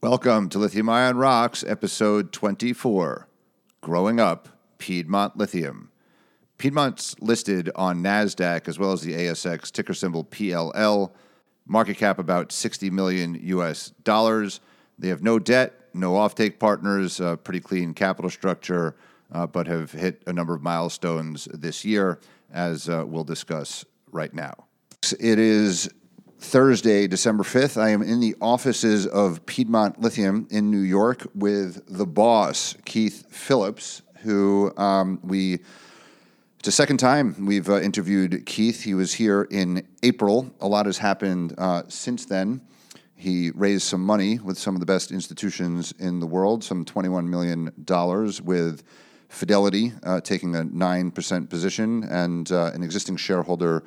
Welcome to Lithium-Ion Rocks, episode 24, Growing Up, Piedmont Lithium. Piedmont's listed on NASDAQ as well as the ASX, ticker symbol PLL, market cap about $60 million. They have no debt, no offtake partners, pretty clean capital structure, but have hit a number of milestones this year, as we'll discuss right now. It is Thursday, December 5th. I am in the offices of Piedmont Lithium in New York with the boss, Keith Phillips, who it's the second time we've interviewed Keith. He was here in April. A lot has happened since then. He raised some money with some of the best institutions in the world, some $21 million with Fidelity, taking a 9% position, and an existing shareholder,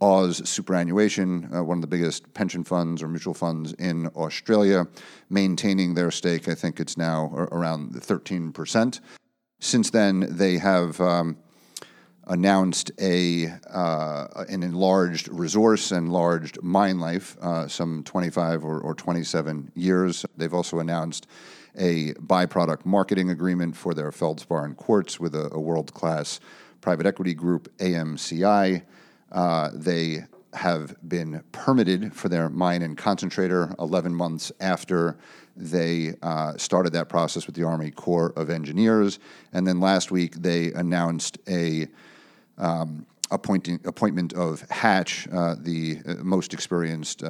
Aus Superannuation, one of the biggest pension funds or mutual funds in Australia, maintaining their stake. I think it's now around 13%. Since then, they have announced an enlarged resource, enlarged mine life, some 25 or 27 years. They've also announced a byproduct marketing agreement for their feldspar and quartz with a world-class private equity group, AMCI. They have been permitted for their mine and concentrator 11 months after they started that process with the Army Corps of Engineers. And then last week, they announced a appointment of Hatch, the most experienced,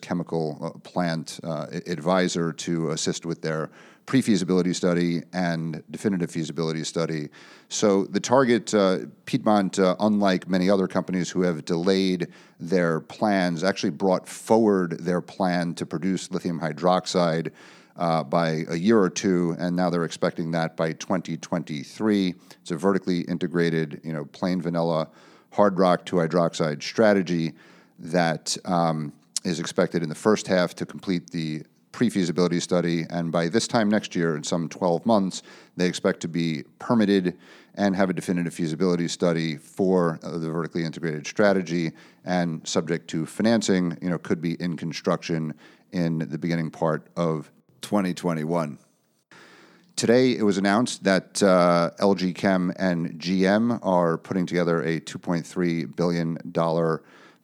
chemical plant advisor to assist with their pre-feasibility study and definitive feasibility study. So the target, Piedmont, unlike many other companies who have delayed their plans, actually brought forward their plan to produce lithium hydroxide by a year or two, and now they're expecting that by 2023. It's a vertically integrated, plain vanilla hard rock to hydroxide strategy that is expected in the first half to complete the pre-feasibility study, and by this time next year, in some 12 months, they expect to be permitted and have a definitive feasibility study for the vertically integrated strategy, and subject to financing, could be in construction in the beginning part of 2021. Today, it was announced that LG Chem and GM are putting together a $2.3 billion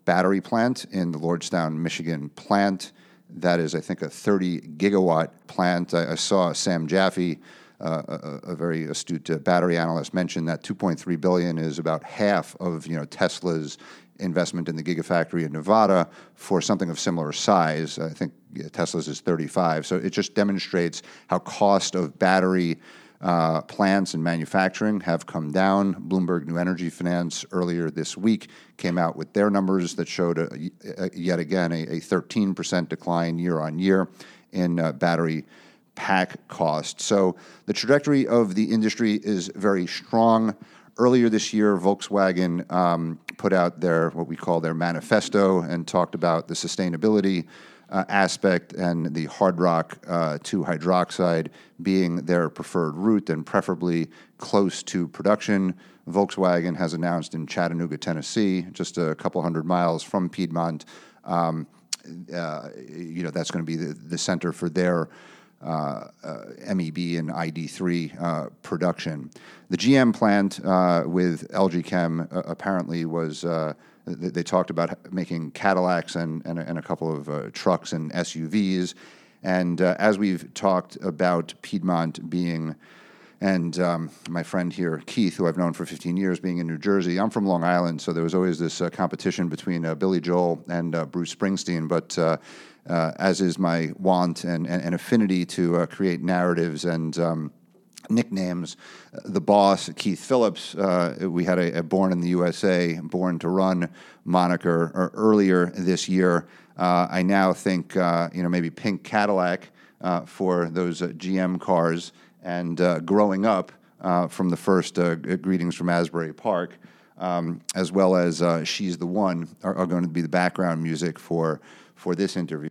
battery plant in the Lordstown, Michigan plant. That is, I think, a 30-gigawatt plant. I saw Sam Jaffe, a very astute battery analyst, mention that $2.3 billion is about half of Tesla's investment in the Gigafactory in Nevada for something of similar size. I think Tesla's is 35. So it just demonstrates how cost of battery plants and manufacturing have come down. Bloomberg New Energy Finance earlier this week came out with their numbers that showed, yet again, a 13% decline year on year in battery pack cost. So the trajectory of the industry is very strong. Earlier this year, Volkswagen put out what we call their manifesto and talked about the sustainability aspect and the hard rock to hydroxide being their preferred route and preferably close to production. Volkswagen has announced in Chattanooga, Tennessee, just a couple hundred miles from Piedmont, that's going to be the center for their MEB and ID3 production. The GM plant with LG Chem apparently was... They talked about making Cadillacs and a couple of trucks and SUVs. And as we've talked about Piedmont being, and my friend here, Keith, who I've known for 15 years, being in New Jersey. I'm from Long Island, so there was always this competition between Billy Joel and Bruce Springsteen. But as is my want and affinity to create narratives and nicknames, the boss, Keith Phillips, we had a Born in the USA, Born to Run moniker earlier this year. I now think, maybe Pink Cadillac for those GM cars, and growing up from the first greetings from Asbury Park, as well as She's the One, are going to be the background music for this interview.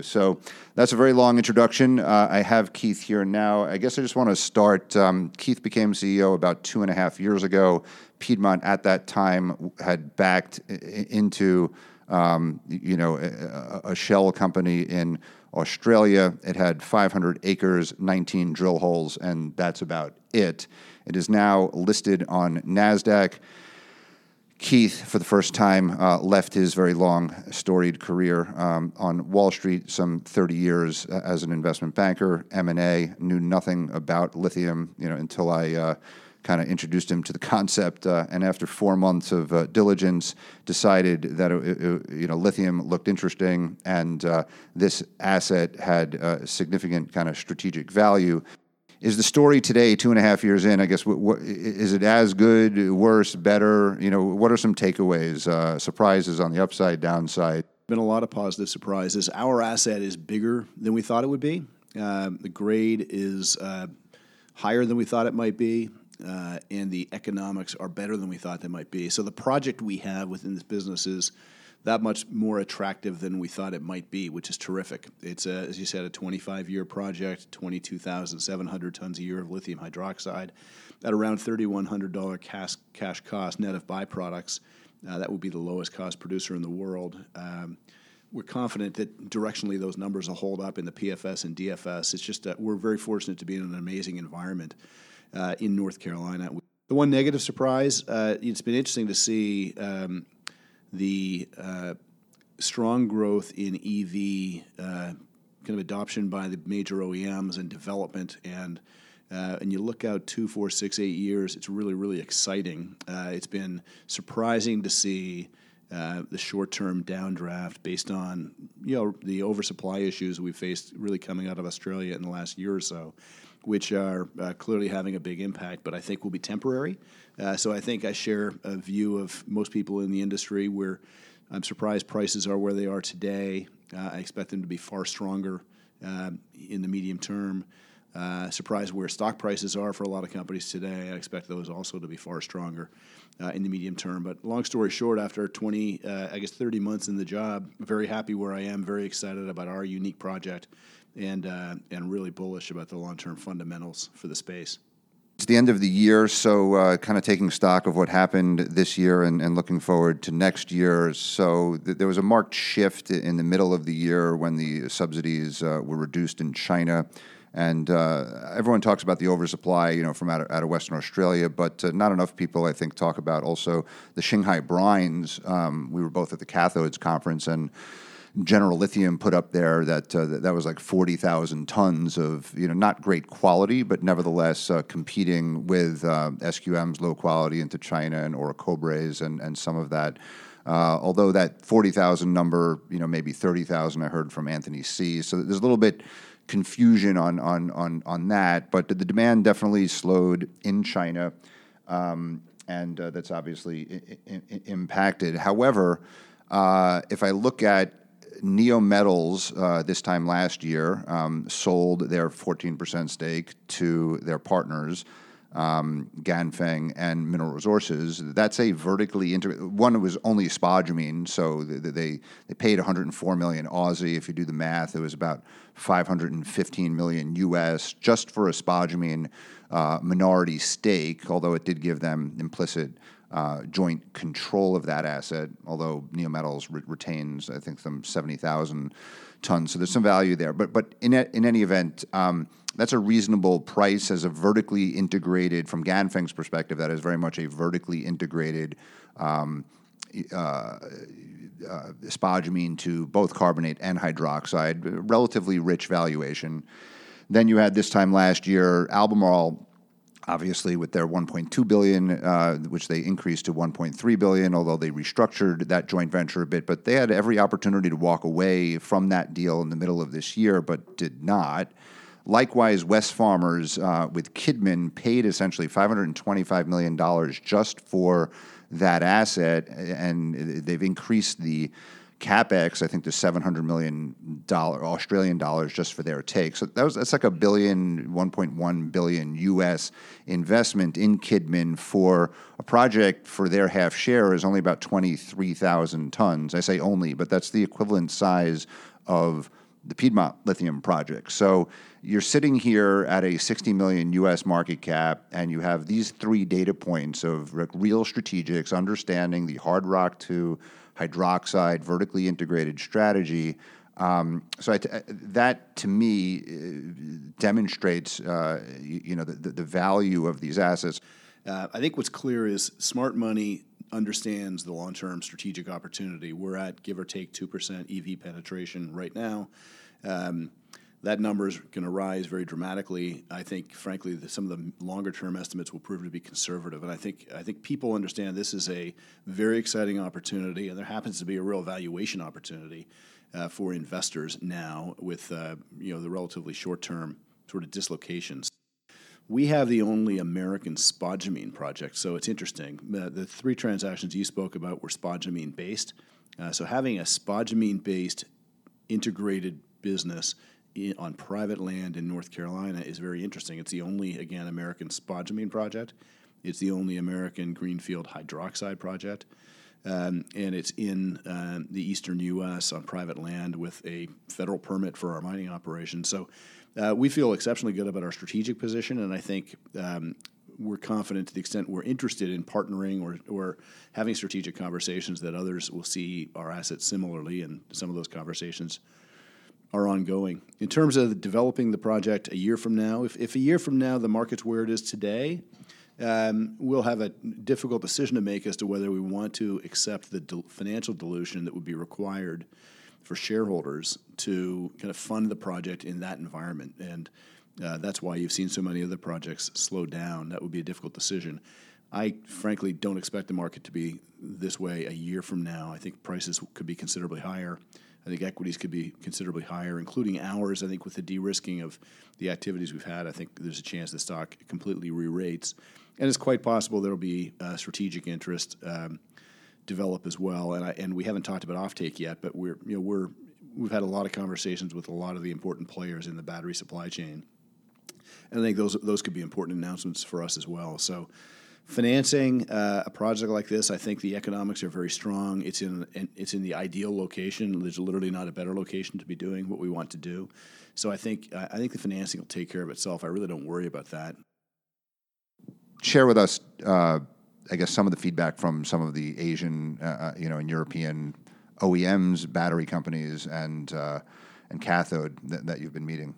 So that's a very long introduction. I have Keith here now. I guess I just want to start. Keith became CEO about 2.5 years ago. Piedmont at that time had backed into a shell company in Australia. It had 500 acres, 19 drill holes, and that's about it. It is now listed on NASDAQ. Keith, for the first time, left his very long, storied career on Wall Street, some 30 years as an investment banker, M&A, knew nothing about lithium, until I kind of introduced him to the concept, and after 4 months of diligence, decided that lithium looked interesting, and this asset had significant kind of strategic value. Is the story today, 2.5 years in? I guess is it as good, worse, better? What are some takeaways, surprises on the upside, downside? Been a lot of positive surprises. Our asset is bigger than we thought it would be. The grade is higher than we thought it might be. And the economics are better than we thought they might be. So the project we have within this business is that much more attractive than we thought it might be, which is terrific. It's, as you said, a 25-year project, 22,700 tons a year of lithium hydroxide at around $3,100 cash cost net of byproducts. That would be the lowest cost producer in the world. We're confident that directionally those numbers will hold up in the PFS and DFS. It's just that we're very fortunate to be in an amazing environment. In North Carolina. The one negative surprise, it's been interesting to see the strong growth in EV kind of adoption by the major OEMs and development. And you look out 2, 4, 6, 8 years, it's really, really exciting. It's been surprising to see the short-term downdraft based on the oversupply issues we faced really coming out of Australia in the last year or so, which are clearly having a big impact, but I think will be temporary. So I think I share a view of most people in the industry where I'm surprised prices are where they are today. I expect them to be far stronger in the medium term. Surprised where stock prices are for a lot of companies today. I expect those also to be far stronger in the medium term. But long story short, after 30 months in the job, very happy where I am, very excited about our unique project, and really bullish about the long-term fundamentals for the space. It's the end of the year, so kind of taking stock of what happened this year and looking forward to next year. So there was a marked shift in the middle of the year when the subsidies were reduced in China. And everyone talks about the oversupply, from out of Western Australia, but not enough people, I think, talk about also the Shanghai brines. We were both at the Cathodes Conference, and General Lithium put up there that was like 40,000 tons of, not great quality, but nevertheless competing with SQM's low quality into China and Orocobres and some of that. Although that 40,000 number, maybe 30,000 I heard from Anthony C. So there's a little bit confusion on that, but the demand definitely slowed in China, and that's obviously impacted. However, if I look at Neo Metals, this time last year, sold their 14% stake to their partners, Ganfeng and Mineral Resources. That's a vertically integrated one. It was only spodumene, so they paid 104 million Aussie. If you do the math, it was about 515 million US just for a spodumene minority stake. Although it did give them implicit joint control of that asset, although Neo Metals retains, I think, some 70,000 tons. So there's some value there. But in any event, that's a reasonable price as a vertically integrated, from Ganfeng's perspective, that is very much a vertically integrated spodumene to both carbonate and hydroxide, relatively rich valuation. Then you had this time last year, Albemarle, obviously, with their $1.2 billion, which they increased to $1.3 billion, although they restructured that joint venture a bit. But they had every opportunity to walk away from that deal in the middle of this year, but did not. Likewise, West Farmers with Kidman paid essentially $525 million just for that asset, and they've increased the CapEx, I think, to $700 million Australian dollars just for their take. So that's like $1.1 billion U.S. investment in Kidman for a project for their half share is only about 23,000 tons. I say only, but that's the equivalent size of the Piedmont Lithium project. So you're sitting here at a 60 million U.S. market cap, and you have these three data points of real strategics understanding the hard rock to hydroxide, vertically integrated strategy. So that to me demonstrates, the value of these assets. I think what's clear is smart money understands the long-term strategic opportunity. We're at give or take 2% EV penetration right now. That number is going to rise very dramatically. I think, frankly, some of the longer-term estimates will prove to be conservative. And I think people understand this is a very exciting opportunity, and there happens to be a real valuation opportunity for investors now with the relatively short-term sort of dislocations. We have the only American spodumene project, so it's interesting. The three transactions you spoke about were spodumene-based. So having a spodumene-based integrated business on private land in North Carolina is very interesting. It's the only, again, American spodumene project. It's the only American greenfield hydroxide project. And it's in the eastern U.S. on private land with a federal permit for our mining operation. So we feel exceptionally good about our strategic position, and I think we're confident to the extent we're interested in partnering or having strategic conversations that others will see our assets similarly, and some of those conversations are ongoing. In terms of developing the project a year from now, if a year from now the market's where it is today, we'll have a difficult decision to make as to whether we want to accept the financial dilution that would be required for shareholders to kind of fund the project in that environment. And that's why you've seen so many other projects slow down. That would be a difficult decision. I frankly don't expect the market to be this way a year from now. I think prices could be considerably higher. I think equities could be considerably higher, including ours. I think with the de-risking of the activities we've had, I think there's a chance the stock completely re-rates. And it's quite possible there will be strategic interest develop as well. And we haven't talked about offtake yet, but we've had a lot of conversations with a lot of the important players in the battery supply chain. And I think those could be important announcements for us as well. So financing a project like this, I think the economics are very strong. It's in the ideal location. There's literally not a better location to be doing what we want to do. So I think the financing will take care of itself. I really don't worry about that. Share with us, I guess, some of the feedback from some of the Asian, and European OEMs, battery companies, and cathode that you've been meeting.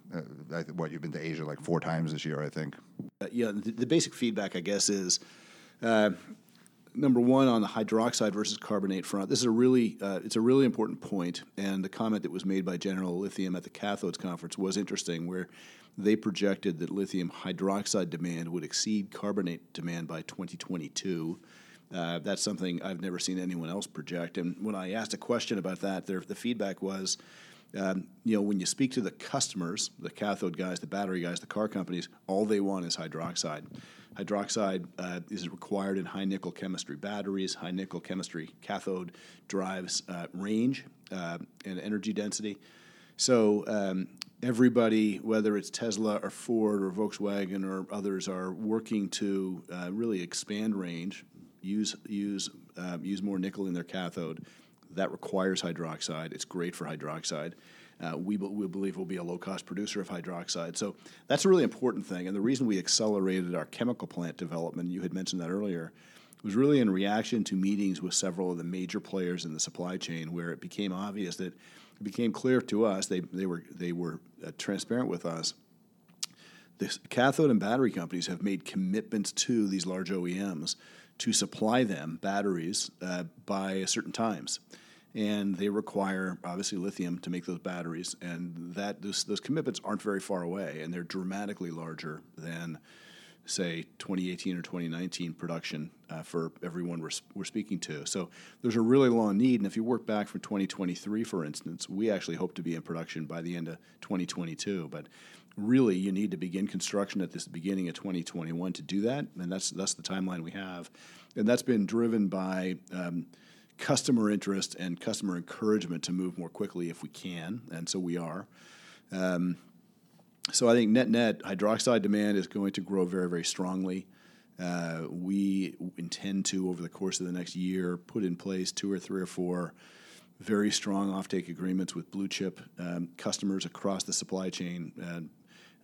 You've been to Asia like 4 times this year, I think. The basic feedback, I guess, is number one on the hydroxide versus carbonate front. This is a really important point, and the comment that was made by General Lithium at the Cathodes Conference was interesting, where they projected that lithium hydroxide demand would exceed carbonate demand by 2022. That's something I've never seen anyone else project. And when I asked a question about that, the feedback was, when you speak to the customers, the cathode guys, the battery guys, the car companies, all they want is hydroxide. Hydroxide is required in high nickel chemistry batteries, high nickel chemistry cathode drives range and energy density. So everybody, whether it's Tesla or Ford or Volkswagen or others, are working to really expand range, use more nickel in their cathode. That requires hydroxide. It's great for hydroxide. We believe we'll be a low-cost producer of hydroxide. So that's a really important thing. And the reason we accelerated our chemical plant development, you had mentioned that earlier, was really in reaction to meetings with several of the major players in the supply chain, where it became obvious that it became clear to us, they were transparent with us. The cathode and battery companies have made commitments to these large OEMs to supply them batteries by certain times. And they require, obviously, lithium to make those batteries, and that those commitments aren't very far away, and they're dramatically larger than, say, 2018 or 2019 production for everyone we're speaking to. So there's a really long need, and if you work back from 2023, for instance, we actually hope to be in production by the end of 2022, but really you need to begin construction at the beginning of 2021 to do that, and that's the timeline we have. And that's been driven by customer interest and customer encouragement to move more quickly if we can, and so we are. So I think net-net, hydroxide demand is going to grow very, very strongly. We intend to, over the course of the next year, put in place 2 or 3 or 4 very strong offtake agreements with blue-chip customers across the supply chain,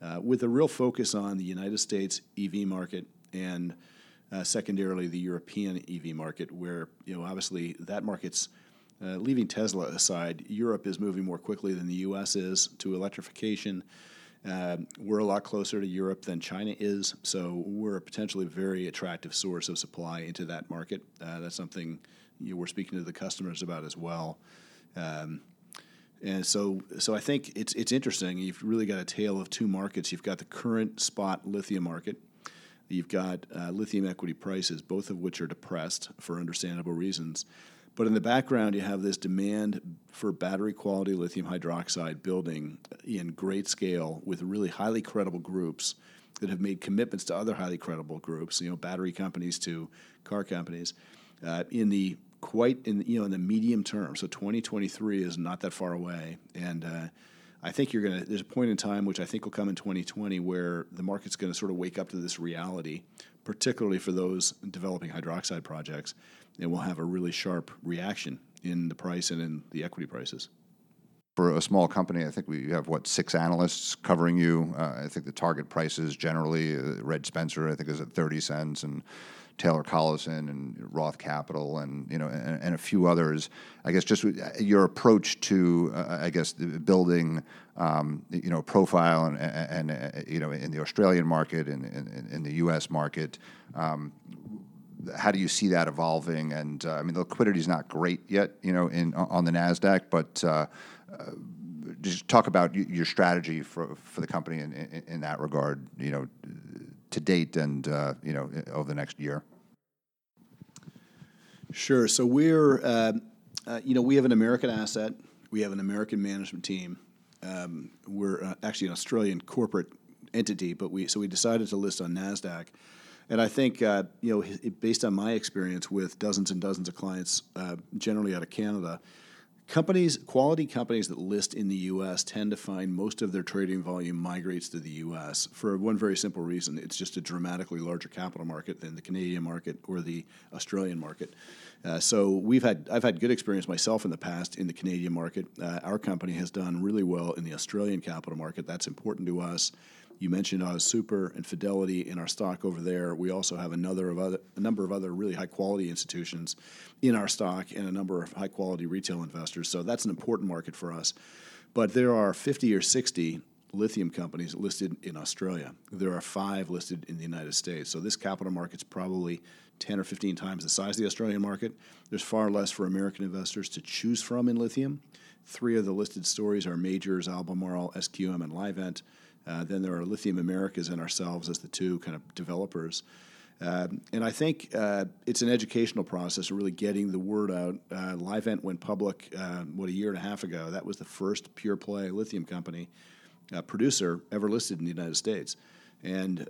and with a real focus on the United States EV market and secondarily the European EV market, where obviously that market's Leaving Tesla aside, Europe is moving more quickly than the U.S. is to electrification. We're a lot closer to Europe than China is, so we're a potentially very attractive source of supply into that market. That's something we're speaking to the customers about as well. And so I think it's interesting. You've really got a tale of two markets. You've got the current spot lithium market. You've got lithium equity prices, both of which are depressed for understandable reasons. But in the background, you have this demand for battery-quality lithium hydroxide building in great scale with really highly credible groups that have made commitments to other highly credible groups, battery companies to car companies, in the medium term. So 2023 is not that far away, and I think there's a point in time, which I think will come in 2020, where the market's going to sort of wake up to this reality, particularly for those developing hydroxide projects. And we'll have a really sharp reaction in the price and in the equity prices. For a small company, I think we have, 6 analysts covering you. I think the target prices generally, Red Spencer, I think, is at 30 cents, and Taylor Collison and Roth Capital and, and a few others. I guess just your approach to, building, profile and in the Australian market and in the U.S. market, how do you see that evolving? And the liquidity is not great yet, on the NASDAQ. But just talk about your strategy for the company in that regard, to date and over the next year. Sure. So we're, we have an American asset. We have an American management team. We're actually an Australian corporate entity, but we decided to list on NASDAQ. And I think, based on my experience with dozens and dozens of clients, generally out of Canada, quality companies that list in the U.S. tend to find most of their trading volume migrates to the U.S. for one very simple reason. It's just a dramatically larger capital market than the Canadian market or the Australian market. So I've had good experience myself in the past in the Canadian market. Our company has done really well in the Australian capital market. That's important to us. You mentioned Aus Super and Fidelity in our stock over there. We also have a number of other really high-quality institutions in our stock and a number of high-quality retail investors. So that's an important market for us. But there are 50 or 60 lithium companies listed in Australia. There are 5 listed in the United States. So this capital market's probably 10 or 15 times the size of the Australian market. There's far less for American investors to choose from in lithium. 3 of the listed stories are majors, Albemarle, SQM, and Livent. Then there are Lithium Americas and ourselves as the 2 kind of developers. And I think it's an educational process of really getting the word out. Livent went public, a year and a half ago. That was the first pure-play lithium company producer ever listed in the United States. And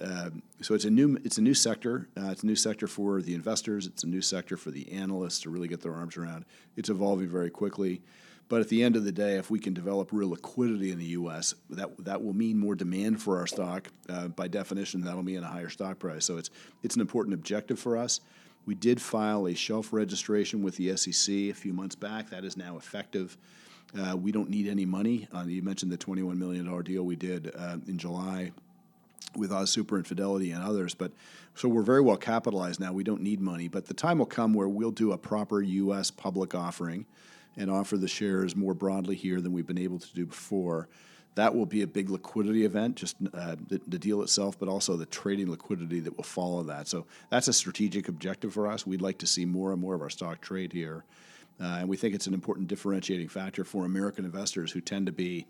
so it's a new sector. It's a new sector for the investors. It's a new sector for the analysts to really get their arms around. It's evolving very quickly. But at the end of the day, if we can develop real liquidity in the U.S., that will mean more demand for our stock. By definition, that'll mean a higher stock price. So it's an important objective for us. We did file a shelf registration with the SEC a few months back. That is now effective. We don't need any money. You mentioned the $21 million deal we did in July with Aus Super and Fidelity and others. But so we're very well capitalized now. We don't need money. But the time will come where we'll do a proper U.S. public offering and offer the shares more broadly here than we've been able to do before. That will be a big liquidity event, just the deal itself, but also the trading liquidity that will follow that. So that's a strategic objective for us. We'd like to see more and more of our stock trade here. And we think it's an important differentiating factor for American investors who tend to be,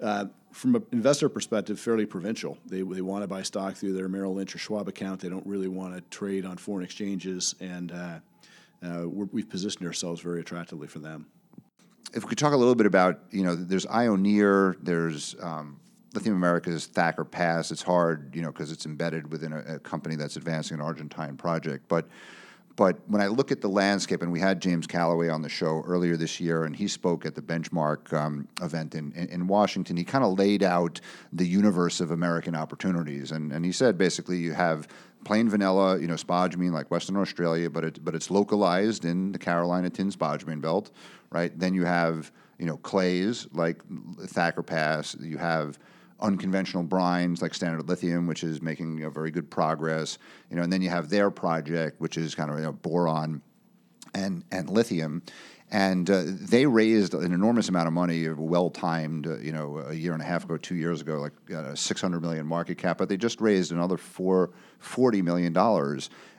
from an investor perspective, fairly provincial. They want to buy stock through their Merrill Lynch or Schwab account. They don't really want to trade on foreign exchanges, and we've positioned ourselves very attractively for them. If we could talk a little bit about, there's Ioneer, there's Lithium Americas, Thacker Pass. It's hard, because it's embedded within a company that's advancing an Argentine project. But when I look at the landscape, and we had James Calloway on the show earlier this year, and he spoke at the Benchmark event in Washington, he kind of laid out the universe of American opportunities. And he said, basically, you have plain vanilla, spodumene like Western Australia, but it's localized in the Carolina tin spodumene belt, right? Then you have, clays like Thacker Pass. You have unconventional brines like Standard Lithium, which is making very good progress, and then you have their project, which is kind of boron and lithium. And they raised an enormous amount of money, well-timed, a year and a half ago, 2 years ago, like $600 million market cap. But they just raised another $40 million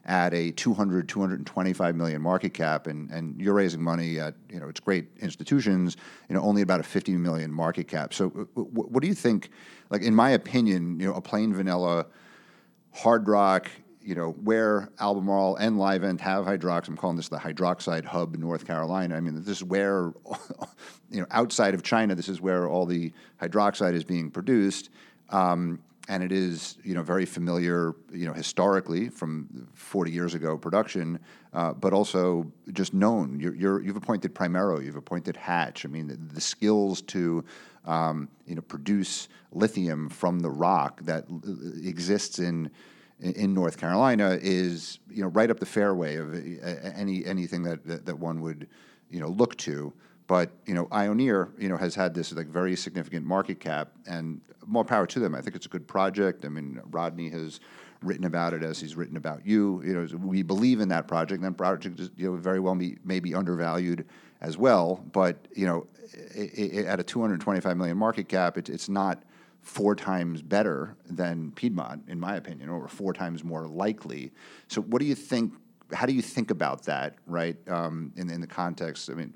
at a $225 million market cap. And you're raising money at, it's great institutions, only about a $50 million market cap. So what do you think, like, in my opinion, a plain vanilla, hard rock, where Albemarle and Livent have hydroxide, I'm calling this the hydroxide hub, North Carolina. I mean, this is where, outside of China, this is where all the hydroxide is being produced. And it is, very familiar, historically from 40 years ago production, but also just known. You've appointed Primero, you've appointed Hatch. I mean, the skills to, produce lithium from the rock that exists in North Carolina is, right up the fairway of anything that one would, look to. But, Ioneer, has had this like very significant market cap, and more power to them. I think it's a good project. I mean, Rodney has written about it as he's written about you. We believe in that project, and that project is, very well may be undervalued as well. But, at a $225 million market cap, it's not four times better than Piedmont, in my opinion, or four times more likely. So what do you think, how do you think about that, right, in the context? I mean,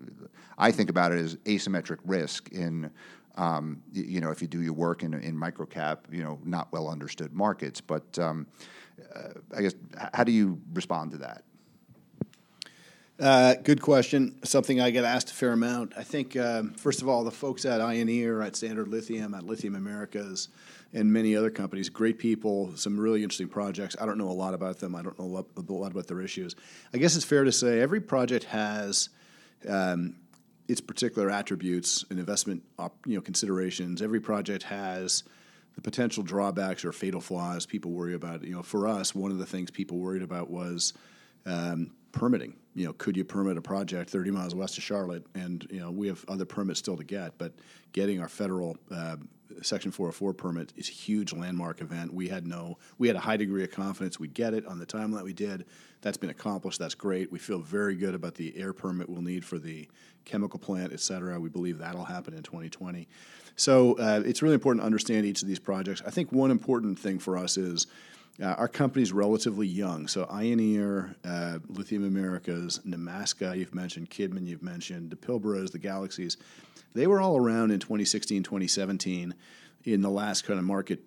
I think about it as asymmetric risk in, if you do your work in microcap, not well understood markets. But I guess, how do you respond to that? Good question. Something I get asked a fair amount. I think, first of all, the folks at Ioneer, at Standard Lithium, at Lithium Americas, and many other companies, great people, some really interesting projects. I don't know a lot about them. I don't know a lot about their issues. I guess it's fair to say every project has its particular attributes and investment considerations. Every project has the potential drawbacks or fatal flaws people worry about. For us, one of the things people worried about was permitting. Could you permit a project 30 miles west of Charlotte? And, we have other permits still to get, but getting our federal Section 404 permit is a huge landmark event. We had a high degree of confidence we'd get it on the timeline we did. That's been accomplished. That's great. We feel very good about the air permit we'll need for the chemical plant, et cetera. We believe that'll happen in 2020. So it's really important to understand each of these projects. I think one important thing for us is our company's relatively young. So Ioneer, Lithium Americas, Nemaska, you've mentioned, Kidman, you've mentioned, the Pilbros, the Galaxies, they were all around in 2016, 2017 in the last kind of market,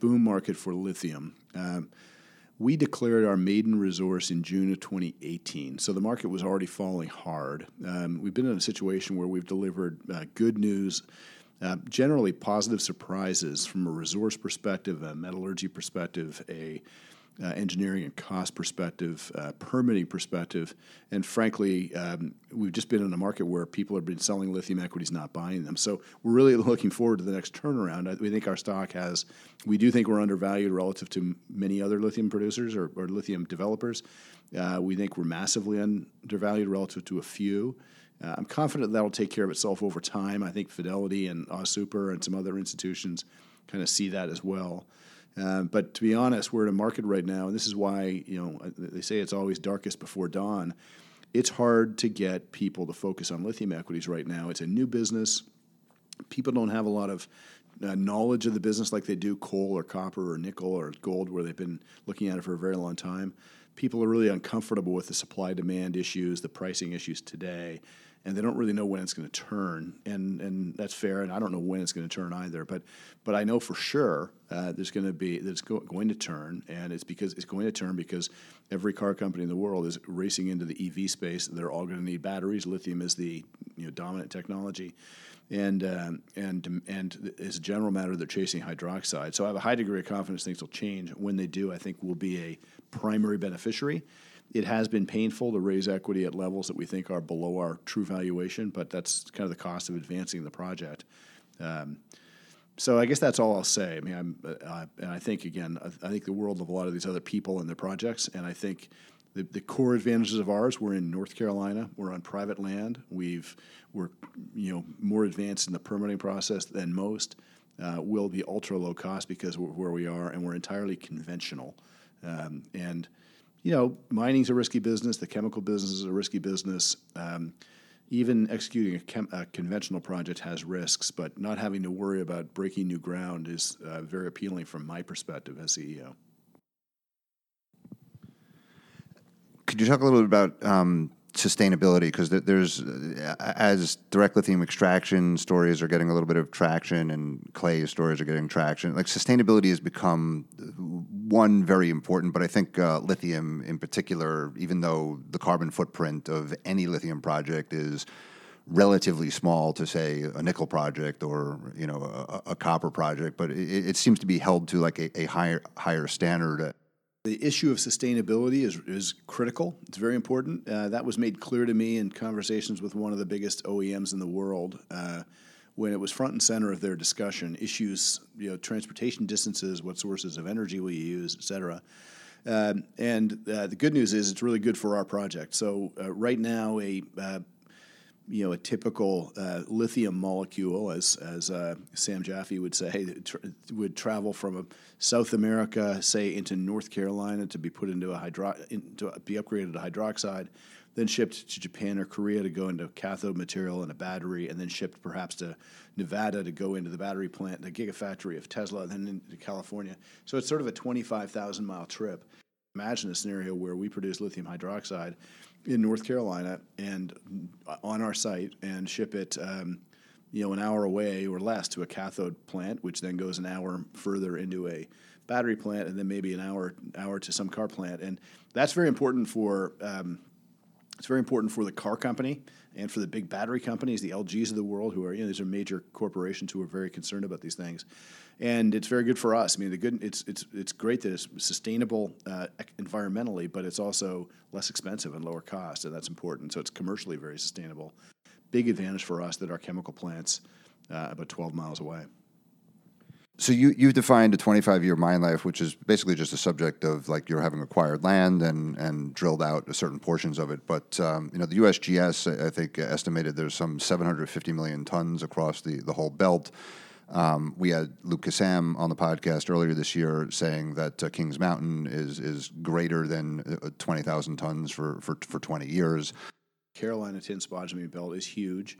boom market for lithium. We declared our maiden resource in June of 2018. So the market was already falling hard. We've been in a situation where we've delivered good news, generally positive surprises from a resource perspective, a metallurgy perspective, a engineering and cost perspective, permitting perspective, and frankly, we've just been in a market where people have been selling lithium equities, not buying them. So we're really looking forward to the next turnaround. We think our stock has, we do think we're undervalued relative to many other lithium producers or lithium developers. We think we're massively undervalued relative to a few. I'm confident that'll take care of itself over time. I think Fidelity and Aus Super and some other institutions kind of see that as well. But to be honest, we're in a market right now, and this is why, they say it's always darkest before dawn. It's hard to get people to focus on lithium equities right now. It's a new business. People don't have a lot of knowledge of the business like they do coal or copper or nickel or gold, where they've been looking at it for a very long time. People are really uncomfortable with the supply-demand issues, the pricing issues today, and they don't really know when it's going to turn, and that's fair. And I don't know when it's going to turn either, but I know for sure going to turn, and it's going to turn because every car company in the world is racing into the EV space. They're all going to need batteries. Lithium is the dominant technology, and as a general matter, they're chasing hydroxide. So I have a high degree of confidence things will change. When they do, I think we'll be a primary beneficiary. It has been painful to raise equity at levels that we think are below our true valuation, but that's kind of the cost of advancing the project. So I guess that's all I'll say. I mean, I think the world of a lot of these other people and their projects, and I think the core advantages of ours, we're in North Carolina, we're on private land, we're more advanced in the permitting process than most, will be ultra low cost because of where we are, and we're entirely conventional. you know, mining's a risky business. The chemical business is a risky business. Even executing a conventional project has risks, but not having to worry about breaking new ground is very appealing from my perspective as CEO. Could you talk a little bit about sustainability? Because there's, as direct lithium extraction stories are getting a little bit of traction and clay stories are getting traction, like sustainability has become one very important, but I think lithium in particular, even though the carbon footprint of any lithium project is relatively small to, say, a nickel project or, you know, a copper project, but it seems to be held to like a higher standard. The issue of sustainability is critical. It's very important. That was made clear to me in conversations with one of the biggest OEMs in the world when it was front and center of their discussion. Issues, you know, transportation distances, what sources of energy we use, et cetera. The good news is it's really good for our project. So right now, a typical lithium molecule, as Sam Jaffe would say, would travel from South America, say, into North Carolina to be put into be upgraded to hydroxide, then shipped to Japan or Korea to go into cathode material and a battery, and then shipped perhaps to Nevada to go into the battery plant, the Gigafactory of Tesla, then into California. So it's sort of a 25,000-mile trip. Imagine a scenario where we produce lithium hydroxide in North Carolina and on our site and ship it, an hour away or less to a cathode plant, which then goes an hour further into a battery plant and then maybe an hour to some car plant. And that's very important for it's very important for the car company and for the big battery companies, the LGs of the world, who are, you know, these are major corporations who are very concerned about these things. And it's very good for us. I mean, it's great that it's sustainable environmentally, but it's also less expensive and lower cost, and that's important. So it's commercially very sustainable. Big advantage for us that our chemical plant's about 12 miles away. So you've defined a 25-year mine life, which is basically just a subject of, like, you're having acquired land and drilled out certain portions of it. But, the USGS, I think, estimated there's some 750 million tons across the whole belt. We had Luke Kassam on the podcast earlier this year saying that Kings Mountain is greater than 20,000 tons for 20 years. Carolina tin spodumene belt is huge.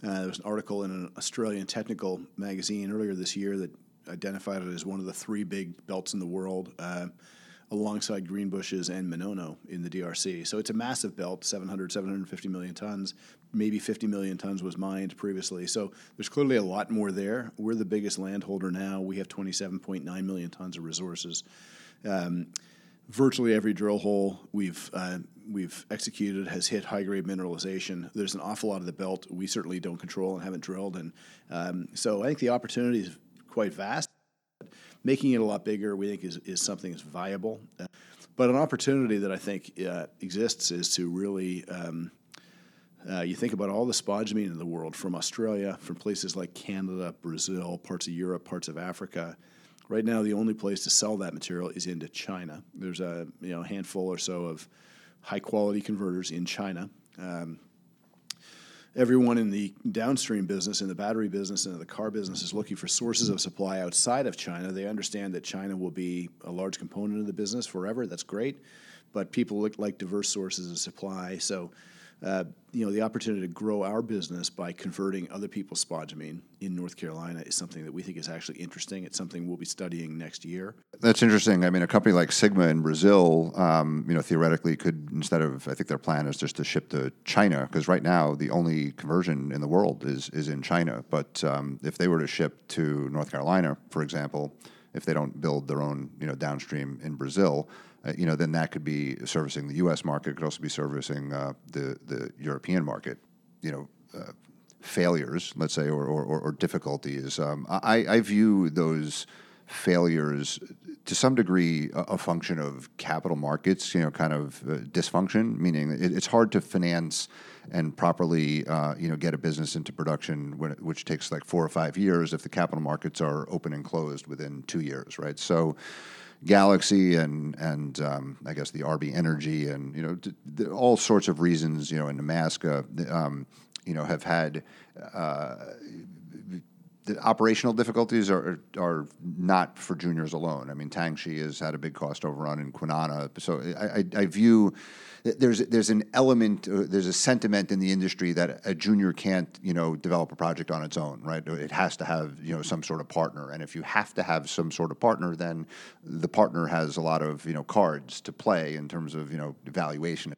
There was an article in an Australian technical magazine earlier this year that identified it as one of the three big belts in the world, alongside Greenbushes and Monono in the DRC. So it's a massive belt, 750 million tons. Maybe 50 million tons was mined previously. So there's clearly a lot more there. We're the biggest landholder now. We have 27.9 million tons of resources. Virtually every drill hole we've executed has hit high-grade mineralization. There's an awful lot of the belt we certainly don't control and haven't drilled. And so I think the opportunity is quite vast. Making it a lot bigger, we think, is something that's viable. But an opportunity that I think exists is to really you think about all the spodumene in the world, from Australia, from places like Canada, Brazil, parts of Europe, parts of Africa. Right now, the only place to sell that material is into China. There's a handful or so of high-quality converters in China. Everyone in the downstream business, in the battery business, and in the car business is looking for sources of supply outside of China. They understand that China will be a large component of the business forever. That's great. But people like diverse sources of supply. So, the opportunity to grow our business by converting other people's spodumene in North Carolina is something that we think is actually interesting. It's something we'll be studying next year. That's interesting. I mean, a company like Sigma in Brazil, theoretically could, instead of, I think their plan is just to ship to China, because right now the only conversion in the world is in China. But if they were to ship to North Carolina, for example, if they don't build their own, downstream in Brazil, then that could be servicing the U.S. market. It could also be servicing the European market. Failures, let's say, or difficulties. I view those failures to some degree a function of capital markets, kind of dysfunction, meaning it's hard to finance and properly, get a business into production, which takes like 4 or 5 years if the capital markets are open and closed within 2 years, right? So Galaxy and I guess the RB Energy and all sorts of reasons in Nemaska have had the operational difficulties are not for juniors alone. I mean, Tangshan has had a big cost overrun in Kwinana. So I view there's an element, there's a sentiment in the industry that a junior can't, develop a project on its own, right? It has to have, some sort of partner. And if you have to have some sort of partner, then the partner has a lot of, cards to play in terms of, valuation.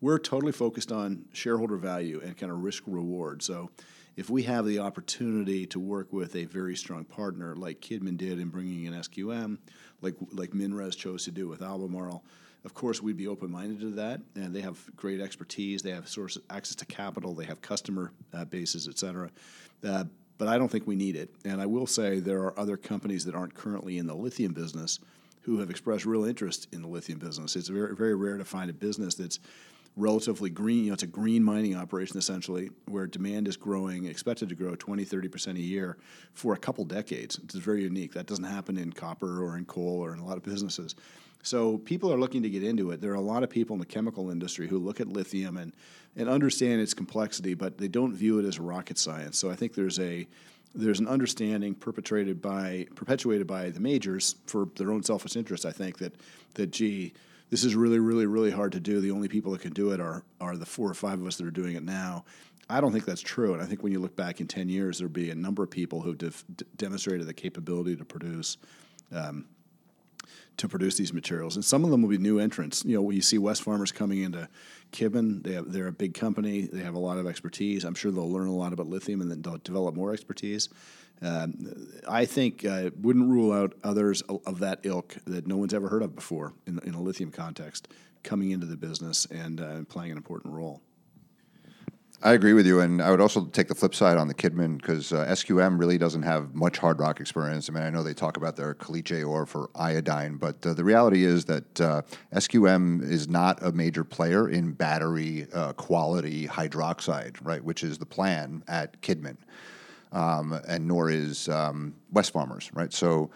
We're totally focused on shareholder value and kind of risk reward. So if we have the opportunity to work with a very strong partner like Kidman did in bringing in SQM, like MinRes chose to do with Albemarle, of course we'd be open-minded to that. And they have great expertise. They have access to capital. They have customer bases, et cetera. But I don't think we need it. And I will say there are other companies that aren't currently in the lithium business who have expressed real interest in the lithium business. It's very, very rare to find a business that's relatively green. It's a green mining operation, essentially, where demand is growing, expected to grow 20, 30% a year for a couple decades. It's very unique. That doesn't happen in copper or in coal or in a lot of businesses. So people are looking to get into it. There are a lot of people in the chemical industry who look at lithium and understand its complexity, but they don't view it as rocket science. So I think there's an understanding perpetuated by the majors for their own selfish interest, I think, that this is really, really, really hard to do. The only people that can do it are the 4 or 5 of us that are doing it now. I don't think that's true. And I think when you look back in 10 years, there'll be a number of people who have demonstrated the capability to produce these materials. And some of them will be new entrants. When you see West Farmers coming into Kidman, they're a big company. They have a lot of expertise. I'm sure they'll learn a lot about lithium and then they'll develop more expertise. I think wouldn't rule out others of that ilk that no one's ever heard of before in a lithium context coming into the business and playing an important role. I agree with you, and I would also take the flip side on the Kidman because SQM really doesn't have much hard rock experience. I mean, I know they talk about their caliche ore for iodine, but the reality is that SQM is not a major player in battery quality hydroxide, right, which is the plan at Kidman. And nor is West Farmers, right? So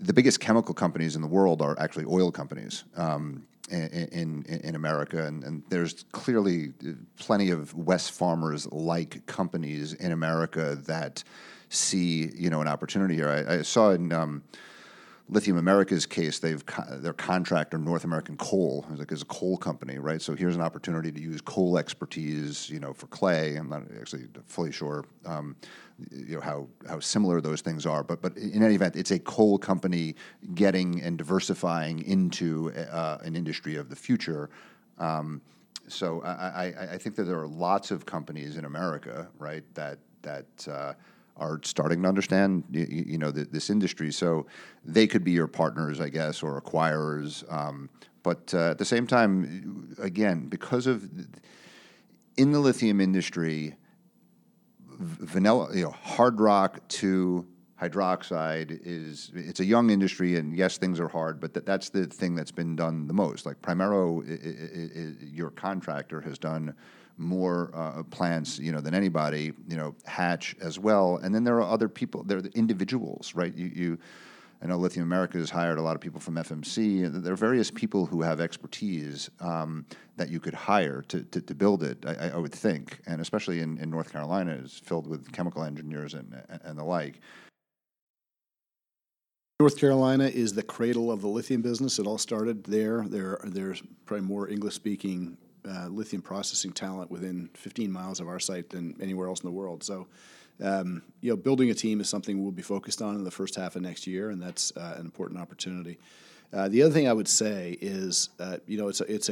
the biggest chemical companies in the world are actually oil companies in America, and there's clearly plenty of West Farmers-like companies in America that see, an opportunity here. I saw in Lithium Americas case, their contractor, North American Coal, is a coal company, right? So here's an opportunity to use coal expertise, for clay. I'm not actually fully sure, how similar those things are, but in any event, it's a coal company getting and diversifying into an industry of the future. So I think that there are lots of companies in America, right, that are starting to understand, this industry. So they could be your partners, I guess, or acquirers. But at the same time, again, because of in the lithium industry, vanilla, hard rock to hydroxide it's a young industry, and yes, things are hard, but that's the thing that's been done the most. Like Primero, your contractor has done more plants, than anybody, Hatch as well. And then there are other people, they're individuals, right? I know Lithium America has hired a lot of people from FMC. There are various people who have expertise that you could hire to build it, I would think. And especially in North Carolina, it's filled with chemical engineers and the like. North Carolina is the cradle of the lithium business. It all started there. There's probably more English-speaking lithium processing talent within 15 miles of our site than anywhere else in the world. So, building a team is something we'll be focused on in the first half of next year, and that's an important opportunity. The other thing I would say is, it's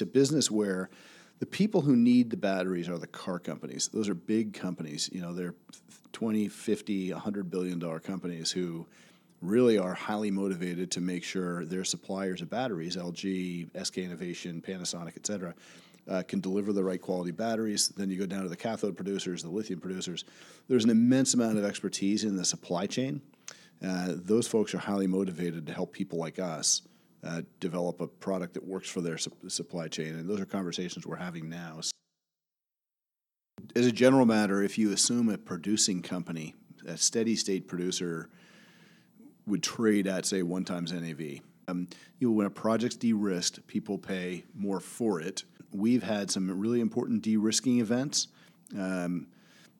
a business where the people who need the batteries are the car companies. Those are big companies. They're $20, $50, $100 billion companies who really are highly motivated to make sure their suppliers of batteries, LG, SK Innovation, Panasonic, et cetera, can deliver the right quality batteries. Then you go down to the cathode producers, the lithium producers. There's an immense amount of expertise in the supply chain. Those folks are highly motivated to help people like us develop a product that works for their supply chain. And those are conversations we're having now. As a general matter, if you assume a producing company, a steady state producer, would trade at, say, 1x NAV. When a project's de-risked, people pay more for it. We've had some really important de-risking events.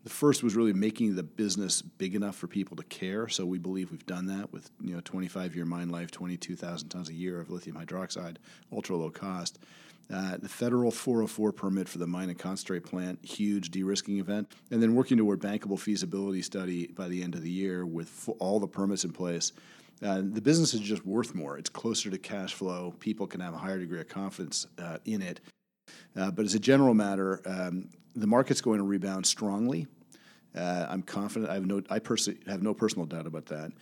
The first was really making the business big enough for people to care. So we believe we've done that with 25-year mine life, 22,000 tons a year of lithium hydroxide, ultra-low cost. The federal 404 permit for the mine and concentrate plant, huge de-risking event. And then working toward bankable feasibility study by the end of the year with all the permits in place. The business is just worth more. It's closer to cash flow. People can have a higher degree of confidence in it. But as a general matter, the market's going to rebound strongly. I'm confident. I have no personal doubt about that.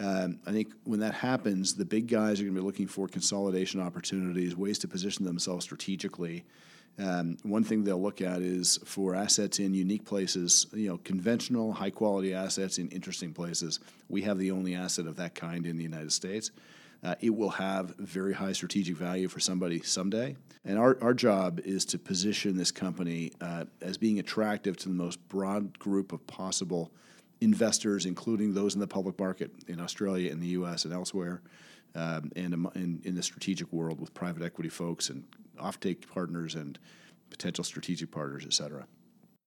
I think when that happens, the big guys are going to be looking for consolidation opportunities, ways to position themselves strategically. One thing they'll look at is for assets in unique places, conventional, high-quality assets in interesting places. We have the only asset of that kind in the United States. It will have very high strategic value for somebody someday. And our job is to position this company as being attractive to the most broad group of possible investors, including those in the public market in Australia, in the U.S., and elsewhere, and in the strategic world with private equity folks and offtake partners and potential strategic partners, et cetera.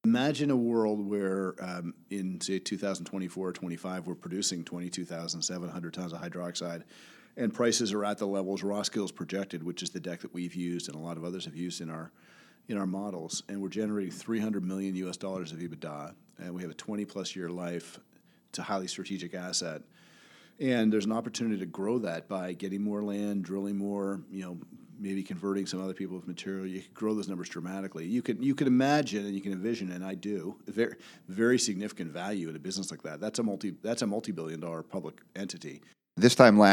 Imagine a world where in, say, 2024 or 25, we're producing 22,700 tons of hydroxide, and prices are at the levels Roskill's projected, which is the deck that we've used and a lot of others have used in our models. And we're generating $300 million of EBITDA, and we have a 20-plus year life to highly strategic asset. And there's an opportunity to grow that by getting more land, drilling more, maybe converting some other people's material. You could grow those numbers dramatically. You could imagine and you can envision, and I do, very, very significant value in a business like that. That's a multi-billion-dollar public entity. This time last